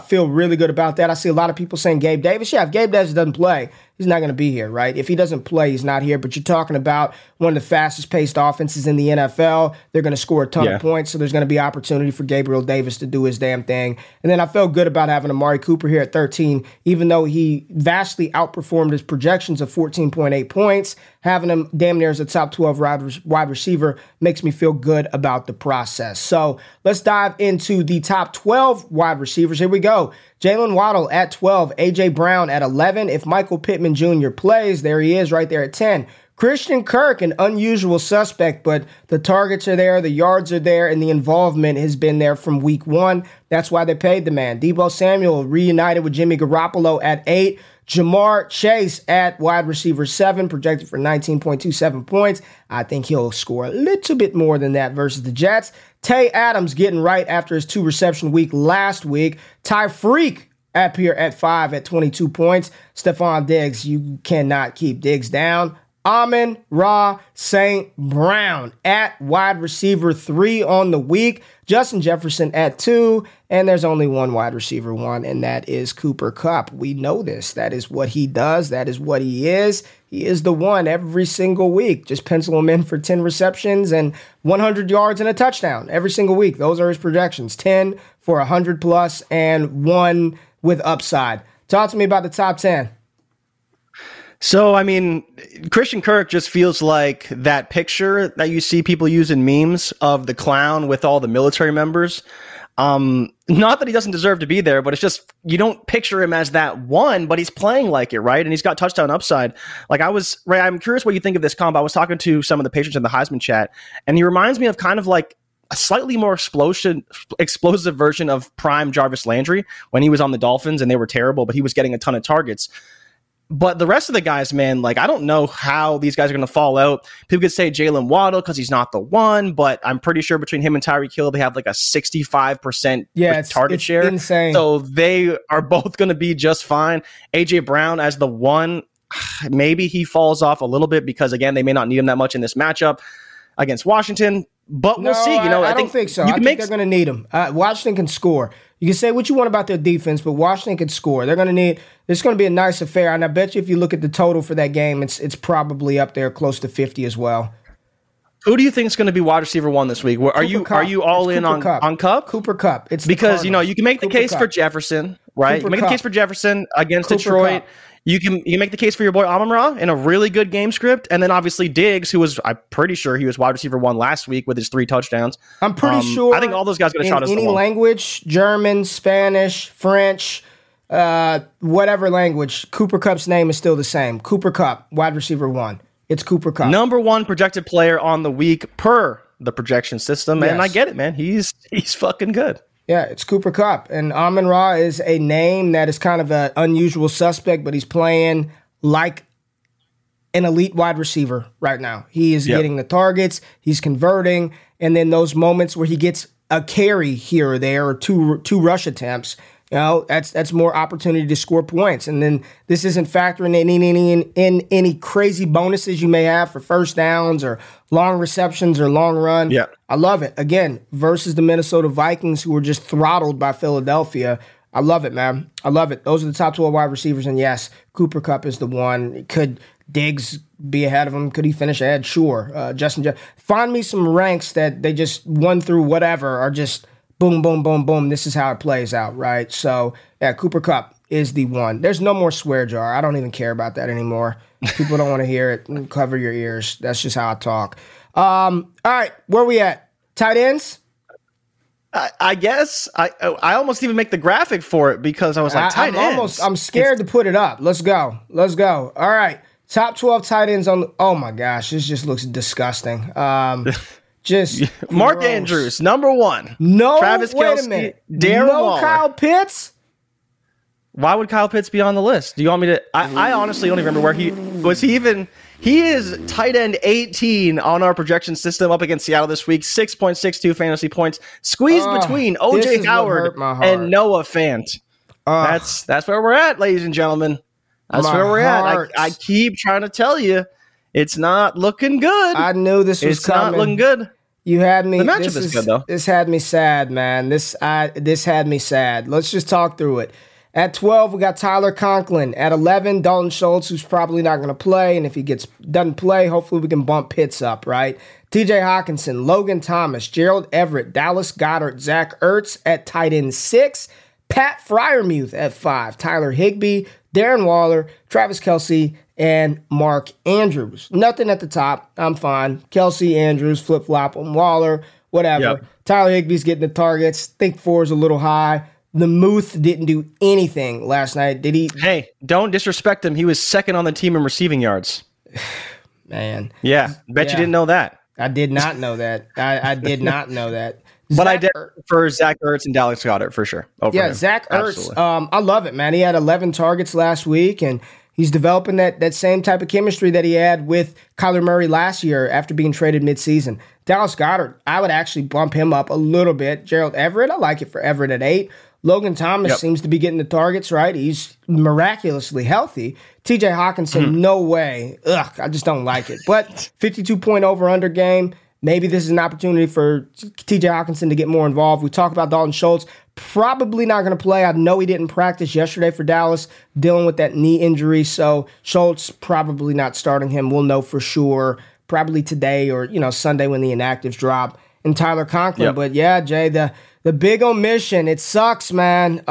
feel really good about that. I see a lot of people saying Gabe Davis. Yeah, if Gabe Davis doesn't play, he's not going to be here, right? If he doesn't play, he's not here. But you're talking about one of the fastest-paced offenses in the NFL. They're going to score a ton of points, so there's going to be opportunity for Gabriel Davis to do his damn thing. And then I felt good about having Amari Cooper here at 13, even though he vastly outperformed his projections of 14.8 points. Having him damn near as a top 12 wide receiver makes me feel good about the process. So let's dive into the top 12 wide receivers. Here we go. Jalen Waddle at 12, A.J. Brown at 11. If Michael Pittman Jr. plays, there he is right there at 10. Christian Kirk, an unusual suspect, but the targets are there, the yards are there, and the involvement has been there from week one. That's why they paid the man. Deebo Samuel reunited with Jimmy Garoppolo at 8. Jamar Chase at wide receiver 7, projected for 19.27 points. I think he'll score a little bit more than that versus the Jets. Tay Adams getting right after his two-reception week last week. Tyreek up here at 5 at 22 points. Stephon Diggs, you cannot keep Diggs down. Amon-Ra St. Brown at wide receiver 3 on the week. Justin Jefferson at 2, and there's only one wide receiver 1, and that is Cooper Kupp. We know this. That is what he does. That is what he is. He is the one every single week. Just pencil him in for 10 receptions and 100 yards and a touchdown every single week. Those are his projections, 10 for 100 plus and 1 with upside. Talk to me about the top 10. So, I mean, Christian Kirk just feels like that picture that you see people use in memes of the clown with all the military members. Not that he doesn't deserve to be there, but it's just you don't picture him as that one, but he's playing like it, right? And he's got touchdown upside. Like Ray, I'm curious what you think of this combo. I was talking to some of the patrons in the Heisman chat, and he reminds me of kind of like a slightly more explosive version of prime Jarvis Landry when he was on the Dolphins and they were terrible, but he was getting a ton of targets. But the rest of the guys, man, like, I don't know how these guys are going to fall out. People could say Jalen Waddle because he's not the one, but I'm pretty sure between him and Tyreek Hill, they have like a 65% target share. Insane. So they are both going to be just fine. A.J. Brown as the one, maybe he falls off a little bit because, again, they may not need him that much in this matchup against Washington. But we'll see. You know, I don't think so. I think they're going to need him. Washington can score. You can say what you want about their defense, but Washington can score. They're going to need. It's going to be a nice affair, and I bet you if you look at the total for that game, it's probably up there close to 50 as well. Who do you think is going to be wide receiver 1 this week? Are you all in on Kupp? Cooper Kupp. It's because you know you can make the case for Jefferson, right? You make the case for Jefferson against Detroit. You can make the case for your boy Amon-Ra in a really good game script, and then obviously Diggs, who was I'm pretty sure he was wide receiver 1 last week with his 3 touchdowns. I'm pretty sure. I think all those guys got a shot as any language, German, Spanish, French, whatever language. Cooper Kupp's name is still the same. Cooper Kupp, wide receiver 1. It's Cooper Kupp, number 1 projected player on the week per the projection system, and I get it, man. He's fucking good. Yeah, it's Cooper Kupp, and Amon-Ra is a name that is kind of an unusual suspect, but he's playing like an elite wide receiver right now. He is getting the targets, he's converting, and then those moments where he gets a carry here or there or two rush attempts, you know, that's more opportunity to score points. And then this isn't factoring in any crazy bonuses you may have for first downs or long receptions or long run. Yeah. I love it. Again, versus the Minnesota Vikings, who were just throttled by Philadelphia. I love it, man. I love it. Those are the top 12 wide receivers. And yes, Cooper Kupp is the one. Could Diggs be ahead of him? Could he finish ahead? Sure. Find me some ranks that they just one through whatever are just boom, boom, boom, boom. This is how it plays out, right? So, yeah, Cooper Kupp, is the one. There's no more swear jar. I don't even care about that anymore. People don't want to hear it. Cover your ears. That's just how I talk. All right, where are we at? Tight ends? I guess. I almost even make the graphic for it because I was like, tight ends. I'm scared to put it up. Let's go. All right. Top 12 tight ends on... Oh, my gosh. This just looks disgusting. Just Mark gross. Andrews, number one. No, Travis Kelce, Darren Waller. Kyle Pitts? Why would Kyle Pitts be on the list? Do you want me to... I honestly don't even remember where he... Was he even... He is tight end 18 on our projection system up against Seattle this week. 6.62 fantasy points. Squeezed between O.J. Howard and Noah Fant. That's where we're at, ladies and gentlemen. That's where we're at. I keep trying to tell you, it's not looking good. I knew this was coming. It's not looking good. You had me. The matchup is good, though. This had me sad, man. This had me sad. Let's just talk through it. At 12, we got Tyler Conklin. At 11, Dalton Schultz, who's probably not going to play. And if he doesn't play, hopefully we can bump Pitts up, right? TJ Hawkinson, Logan Thomas, Gerald Everett, Dallas Goedert, Zach Ertz at tight end 6. Pat Freiermuth at 5. Tyler Higbee, Darren Waller, Travis Kelce, and Mark Andrews. Nothing at the top. I'm fine. Kelce, Andrews, flip-flop on Waller, whatever. Yep. Tyler Higbee's getting the targets. Think 4 is a little high. Namath didn't do anything last night, did he? Hey, don't disrespect him. He was second on the team in receiving yards. Man. Yeah, bet you didn't know that. I did not know that. I did not know that. But I did for Zach Ertz and Dallas Goedert for sure. Yeah, Zach Ertz, I love it, man. He had 11 targets last week, and he's developing that same type of chemistry that he had with Kyler Murray last year after being traded midseason. Dallas Goedert, I would actually bump him up a little bit. Gerald Everett, I like it for Everett at 8. Logan Thomas seems to be getting the targets, right? He's miraculously healthy. TJ Hawkinson, no way. Ugh, I just don't like it. But 52-point over-under game, maybe this is an opportunity for TJ Hawkinson to get more involved. We talk about Dalton Schultz, probably not going to play. I know he didn't practice yesterday for Dallas, dealing with that knee injury. So Schultz probably not starting him. We'll know for sure probably today or Sunday when the inactives drop. And Tyler Conklin. Yep. But yeah, Jay, the big omission, it sucks, man.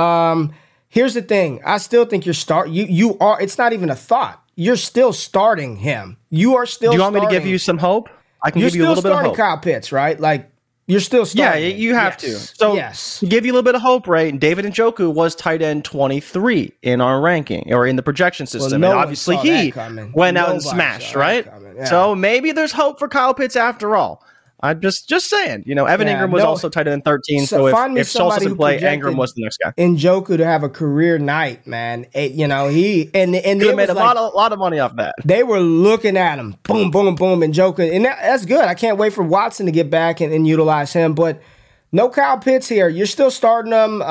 Here's the thing. I still think you are, it's not even a thought. You're still starting him. You are still starting. Do you want me to give you some hope? I can give you a little bit of hope. You're still starting Kyle Pitts, right? Like, you're still starting. Yeah, you have to. So, to give you a little bit of hope, right? David Njoku was tight end 23 in our ranking or in the projection system. Well, no, and obviously he went out and smashed, right? Yeah. So maybe there's hope for Kyle Pitts after all. I'm just saying, Evan Ingram was also tight end 13. So if Schultz doesn't play, Ingram was the next guy. Njoku to have a career night, man. He made a lot of money off that. They were looking at him, boom, boom, boom, Njoku, and that's good. I can't wait for Watson to get back and utilize him. But no Kyle Pitts here. You're still starting him.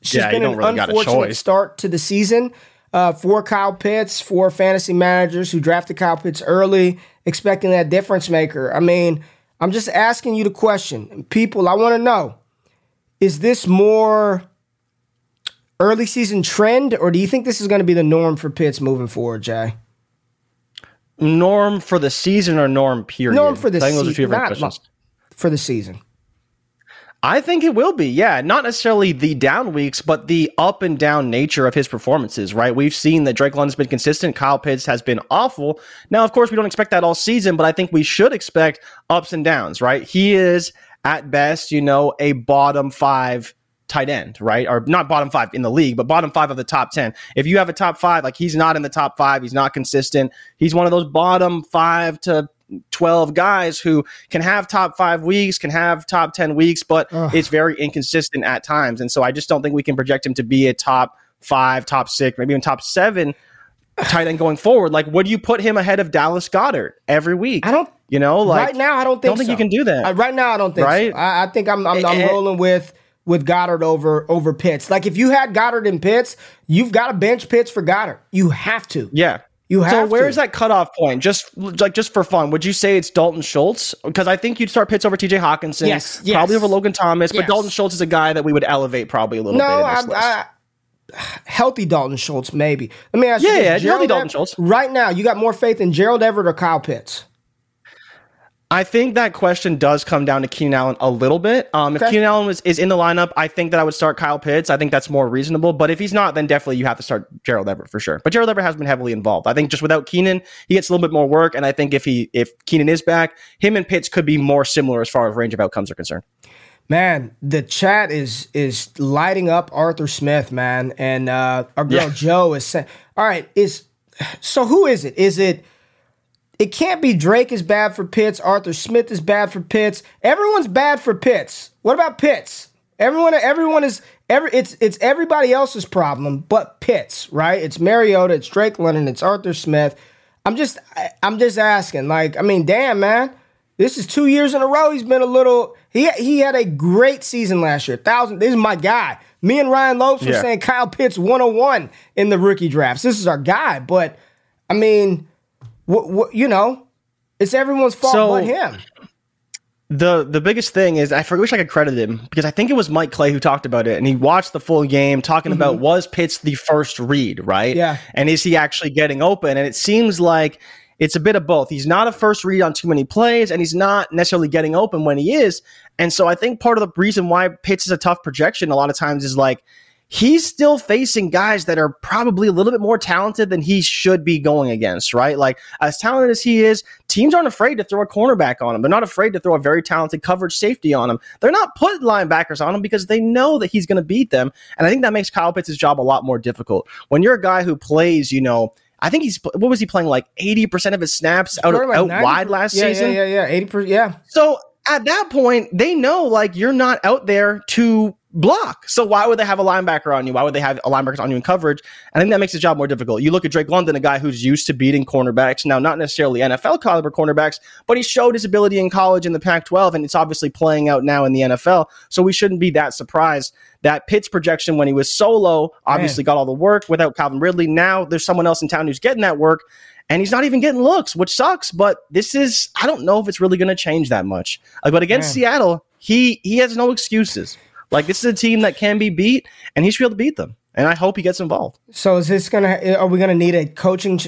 It's just been an unfortunate start to the season. For Kyle Pitts, for fantasy managers who drafted Kyle Pitts early, expecting that difference maker. I mean, I'm just asking you the question. People, I want to know, is this more early season trend, or do you think this is going to be the norm for Pitts moving forward, Jay? Norm for the season or norm period? Norm for the season, not for the season. I think it will be, yeah. Not necessarily the down weeks, but the up and down nature of his performances, right? We've seen that Drake London's been consistent. Kyle Pitts has been awful. Now, of course, we don't expect that all season, but I think we should expect ups and downs, right? He is, at best, a bottom 5 tight end, right? Or not bottom 5 in the league, but bottom 5 of the top 10. If you have a top 5, like he's not in the top 5, he's not consistent. He's one of those bottom 5 to 12 guys who can have top 5 weeks, can have top 10 weeks, but it's very inconsistent at times. And so I just don't think we can project him to be a top 5, top 6, maybe even top 7 tight end going forward. Like, would you put him ahead of Dallas Goedert every week? I don't, right now, I don't think so. I don't think you can do that. Right now, I don't think so. I think I'm rolling with Goedert over Pitts. Like, if you had Goedert and Pitts, you've got to bench Pitts for Goedert. You have to. Yeah. Where is that cutoff point? Just for fun, would you say it's Dalton Schultz? Because I think you'd start Pitts over T.J. Hawkinson, yes, probably over Logan Thomas, but Dalton Schultz is a guy that we would elevate probably a little bit. Healthy Dalton Schultz, maybe. Let me ask you this. Healthy Dalton Schultz. Right now, you got more faith in Gerald Everett or Kyle Pitts? I think that question does come down to Keenan Allen a little bit. If Keenan Allen is in the lineup, I think that I would start Kyle Pitts. I think that's more reasonable. But if he's not, then definitely you have to start Gerald Everett for sure. But Gerald Everett has been heavily involved. I think just without Keenan, he gets a little bit more work. And I think if Keenan is back, him and Pitts could be more similar as far as range of outcomes are concerned. Man, the chat is lighting up Arthur Smith, man. And our girl Joe is saying, all right, so who is it? Is it... It can't be Drake is bad for Pitts. Arthur Smith is bad for Pitts. Everyone's bad for Pitts. What about Pitts? It's everybody else's problem but Pitts, right? It's Mariota, it's Drake London, it's Arthur Smith. I'm just asking. Like, I mean, damn, man. This is 2 years in a row he's been a little he had a great season last year. This is my guy. Me and Ryan Lopes were saying Kyle Pitts 101 in the rookie drafts. This is our guy, but I mean, you know, it's everyone's fault but him. The biggest thing is, wish I could credit him, because I think it was Mike Clay who talked about it, and he watched the full game talking about, was Pitts the first read, right? Yeah. And is he actually getting open? And it seems like it's a bit of both. He's not a first read on too many plays, and he's not necessarily getting open when he is. And so I think part of the reason why Pitts is a tough projection a lot of times is like, he's still facing guys that are probably a little bit more talented than he should be going against, right? Like, as talented as he is, teams aren't afraid to throw a cornerback on him. They're not afraid to throw a very talented coverage safety on him. They're not putting linebackers on him because they know that he's going to beat them. And I think that makes Kyle Pitts' job a lot more difficult. When you're a guy who plays, you know, I think what was he playing, like 80% of his snaps out wide last season? Yeah, 80%, yeah. So at that point, they know, like, you're not out there to block. So why would they have a linebacker on you? Why would they have a linebacker on you in coverage? I think that makes the job more difficult. You look at Drake London, a guy who's used to beating cornerbacks, now not necessarily NFL caliber cornerbacks, but he showed his ability in college in the Pac-12, and it's obviously playing out now in the NFL. So we shouldn't be that surprised that Pitts projection when he was solo obviously got all the work without Calvin Ridley. Now there's someone else in town who's getting that work, and he's not even getting looks, which sucks, but this is, I don't know if it's really going to change that much. But against Seattle, he has no excuses. Like, this is a team that can be beat, and he should be able to beat them. And I hope he gets involved. So are we going to need a coaching?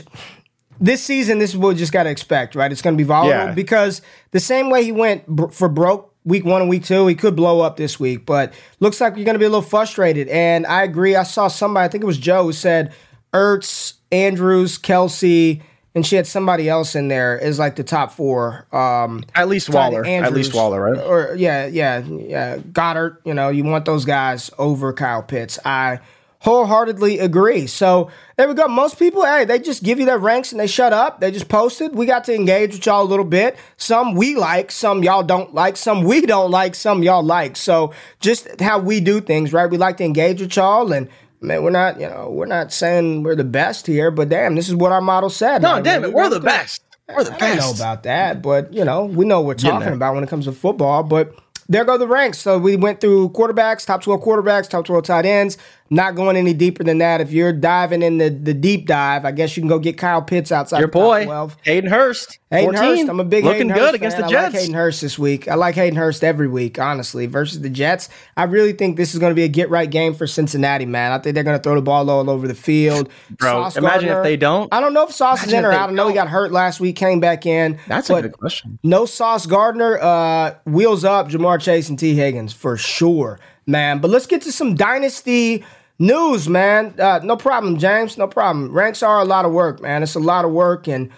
This season, this is what we just got to expect, right? It's going to be volatile because the same way he went for broke week one and week two, he could blow up this week. But looks like you're going to be a little frustrated. And I agree. I saw somebody, I think it was Joe, who said Ertz, Andrews, Kelsey, and she had somebody else in there as like the top four. At least Waller. Andrews, at least Waller, right? Or yeah. Goddard, you know, you want those guys over Kyle Pitts. I wholeheartedly agree. So there we go. Most people, hey, they just give you their ranks and they shut up. They just posted. We got to engage with y'all a little bit. Some we like, some y'all don't like, some we don't like, some y'all like. So just how we do things, right? We like to engage with y'all, and man, we're not saying we're the best here, but damn, this is what our model said. No, man. Damn it, we're the best. We're the best. I don't know about that, but, you know, we know what we're talking about when it comes to football, but there go the ranks. So we went through quarterbacks, top 12 quarterbacks, top 12 tight ends, not going any deeper than that. If you're diving in the deep dive, I guess you can go get Kyle Pitts outside your the boy, top 12. Hayden Hurst. I'm a big Hayden Hurst fan. Looking good against the Jets. I like Hayden Hurst this week. I like Hayden Hurst every week, honestly, versus the Jets. I really think this is going to be a get-right game for Cincinnati, man. I think they're going to throw the ball all over the field. Bro, Sauce imagine Gardner. If they don't. I don't know if Sauce is in or out. I know he got hurt last week, came back in. That's a good question. No Sauce Gardner. Wheels up, Jamar Chase and T. Higgins for sure, man. But let's get to some Dynasty news, man. No problem, James. No problem. Ranks are a lot of work, man. It's a lot of work, and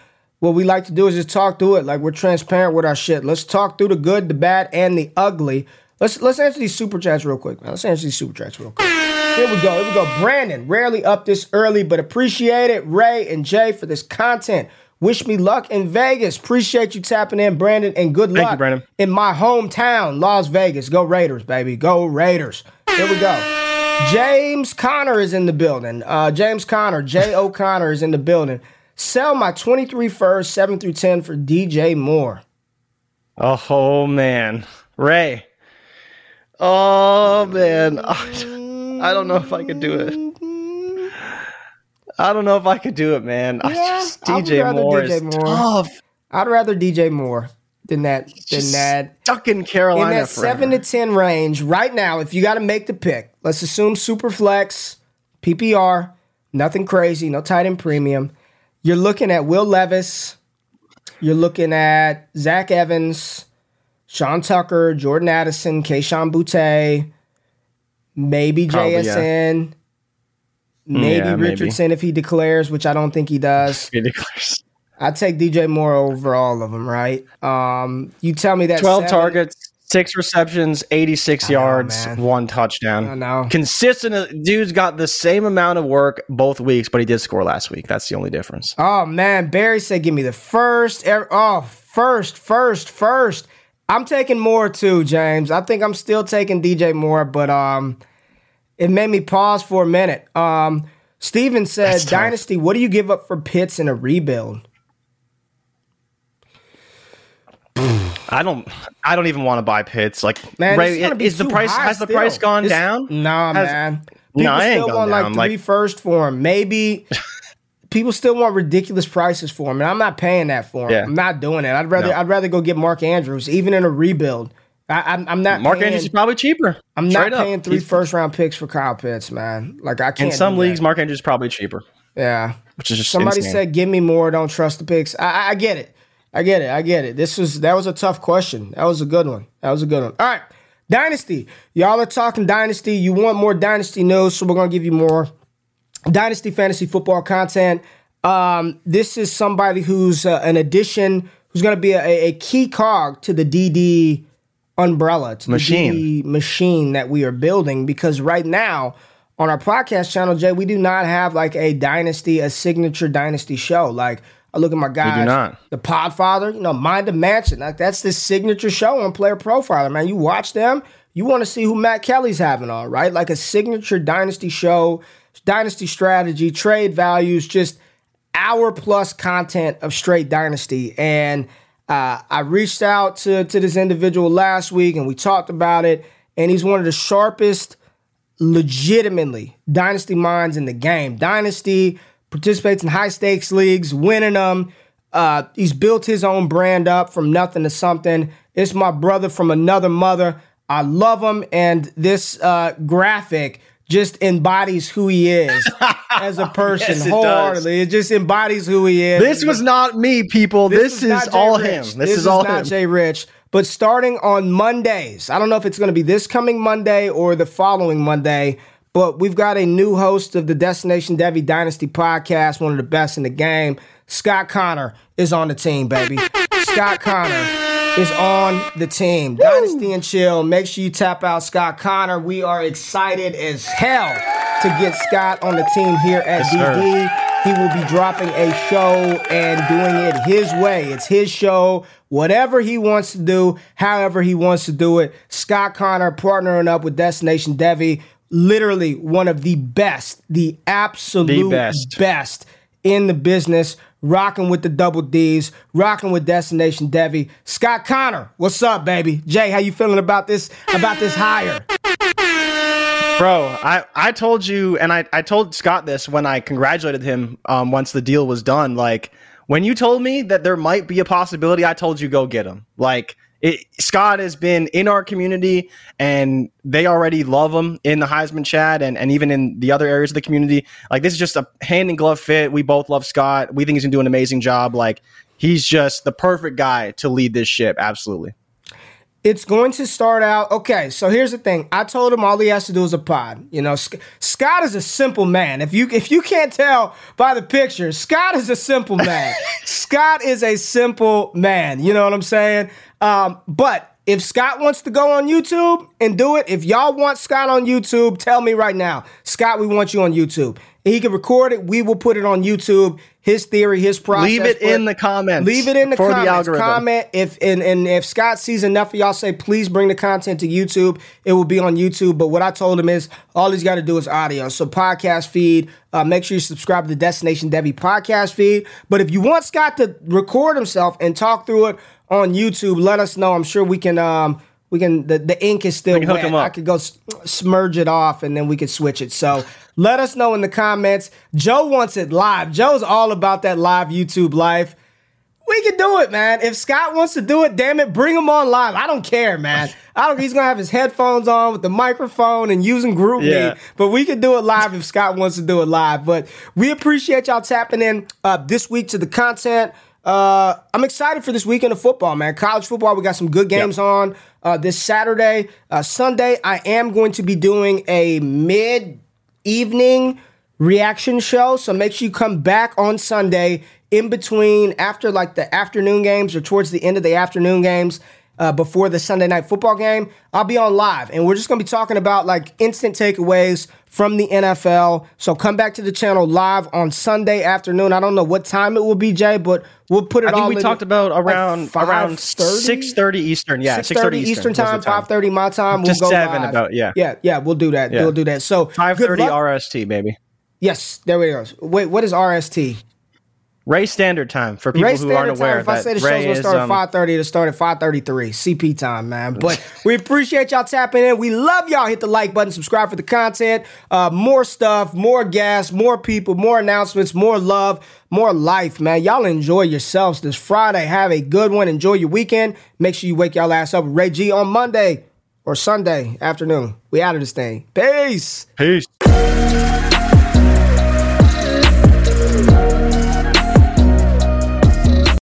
what we like to do is just talk through it. Like, we're transparent with our shit. Let's talk through the good, the bad, and the ugly. Let's answer these super chats real quick, man. Here we go. Brandon, rarely up this early, but appreciate it. Ray and Jay for this content. Wish me luck in Vegas. Appreciate you tapping in, Brandon, and good luck in my hometown, Las Vegas. Go Raiders, baby. Go Raiders. Here we go. James Connor is in the building. James Connor, J. O'Connor is in the building. Sell my 23 first, 7 through 10 for DJ Moore. Oh, man. Ray. Oh, man. I don't know if I could do it. man. Yeah, DJ Moore is tough. I'd rather DJ Moore than that. Stuck in Carolina in that forever. 7 to 10 range right now. If you got to make the pick, let's assume super flex, PPR, nothing crazy, no tight end premium. You're looking at Will Levis, You're looking at Zach Evans, Sean Tucker, Jordan Addison, Kayshon Boutte, maybe JSN, maybe Richardson if he declares, which I don't think he does. He declares. I take DJ Moore over all of them, right? You tell me that 12 targets, 6 receptions, 86 yards, 1 touchdown. I know. Consistent. Dude's got the same amount of work both weeks, but he did score last week. That's the only difference. Oh, man. Barry said, give me the first. First. I'm taking Moore too, James. I think I'm still taking DJ Moore, but it made me pause for a minute. Steven said, Dynasty, what do you give up for Pitts in a rebuild? I don't even want to buy Pitts. Like, man, is the price price gone down? Nah, man. People still want like 3 first for him. Maybe people still want ridiculous prices for him, and I'm not paying that for him. Yeah. I'm not doing it. I'd rather go get Mark Andrews, even in a rebuild. I'm not. Mark Andrews is probably cheaper. I'm not paying 3 first-round picks for Kyle Pitts, man. Like I can't. In some leagues, Mark Andrews is probably cheaper. Yeah, which is just somebody insane. Said, "Give me more. Don't trust the picks." I get it. I get it. That was a tough question. That was a good one. All right, Dynasty. Y'all are talking Dynasty. You want more Dynasty news, so we're going to give you more Dynasty fantasy football content. This is somebody who's an addition, who's going to be a key cog to the DD umbrella, to the DD machine that we are building, because right now on our podcast channel, Jay, we do not have like a signature Dynasty show. Like, I look at my guys, the Podfather, Mind the Mansion. Like, that's the signature show on Player Profiler, man. You watch them, you want to see who Matt Kelly's having on, right? Like a signature Dynasty show, Dynasty strategy, trade values, just hour-plus content of straight Dynasty. And I reached out to this individual last week, and we talked about it, and he's one of the sharpest, legitimately, Dynasty minds in the game. Dynasty participates in high-stakes leagues, winning them. He's built his own brand up from nothing to something. It's my brother from another mother. I love him, and this graphic just embodies who he is as a person. Yes, wholeheartedly. It just embodies who he is. This was not me, people. This is all him. This is all him. Jay Rich. But starting on Mondays, I don't know if it's going to be this coming Monday or the following Monday, but we've got a new host of the Destination Devy Dynasty podcast, one of the best in the game. Scott Connor is on the team, baby. Scott Connor is on the team. Woo! Dynasty and Chill. Make sure you tap out Scott Connor. We are excited as hell to get Scott on the team here at DD. He will be dropping a show and doing it his way. It's his show. Whatever he wants to do, however he wants to do it. Scott Connor partnering up with Destination Devy. Literally one of the best, the absolute best in the business, rocking with the double Ds, rocking with Destination Devy. Scott Connor, what's up, baby? Jay, how you feeling about this hire? Bro, I told you, and I told Scott this when I congratulated him once the deal was done. Like, when you told me that there might be a possibility, I told you go get him. Like, Scott has been in our community, and they already love him in the Heisman chat and even in the other areas of the community. Like, this is just a hand-in-glove fit. We both love Scott. We think he's going to do an amazing job. Like, he's just the perfect guy to lead this ship, absolutely. It's going to start out... Okay, so here's the thing. I told him all he has to do is a pod. Scott is a simple man. If you can't tell by the picture, Scott is a simple man. Scott is a simple man. You know what I'm saying? But if Scott wants to go on YouTube and do it, if y'all want Scott on YouTube, tell me right now. Scott, we want you on YouTube. He can record it. We will put it on YouTube. His theory, his process. Leave it in the comments. The algorithm. Comment if Scott sees enough of y'all say, please bring the content to YouTube. It will be on YouTube. But what I told him is all he's got to do is audio. So podcast feed. Make sure you subscribe to the Destination Devy podcast feed. But if you want Scott to record himself and talk through it on YouTube, let us know. I'm sure we can. The ink is still wet. I could go smudge it off, and then we could switch it. So let us know in the comments. Joe wants it live. Joe's all about that live YouTube life. We can do it, man. If Scott wants to do it, damn it, bring him on live. I don't care, man. He's going to have his headphones on with the microphone and using GroupMe. Yeah. But we can do it live if Scott wants to do it live. But we appreciate y'all tapping in this week to the content. I'm excited for this weekend of football, man. College football, we got some good games on this Saturday. Sunday, I am going to be doing a mid-evening reaction show, so make sure you come back on Sunday in between, after like the afternoon games or towards the end of the afternoon games, before the Sunday night football game. I'll be on live, and we're just going to be talking about like instant takeaways from the NFL. So come back to the channel live on Sunday afternoon. I don't know what time it will be, Jay, but we'll put it all in. I think we talked about around 6:30 Eastern. Yeah, 6:30 Eastern time, 5:30 my time. We'll go live. Just 7 about, yeah. Yeah, we'll do that. We'll do that. So 5:30 RST, baby. Yes, there we go. Wait, what is RST? Ray Standard Time, for people who aren't aware. If I say the show's going to start at 5:30, it'll start at 5:33. CP time, man. But we appreciate y'all tapping in. We love y'all. Hit the like button. Subscribe for the content. More stuff, more gas, more people, more announcements, more love, more life, man. Y'all enjoy yourselves this Friday. Have a good one. Enjoy your weekend. Make sure you wake y'all ass up with Ray G on Monday or Sunday afternoon. We out of this thing. Peace. Peace.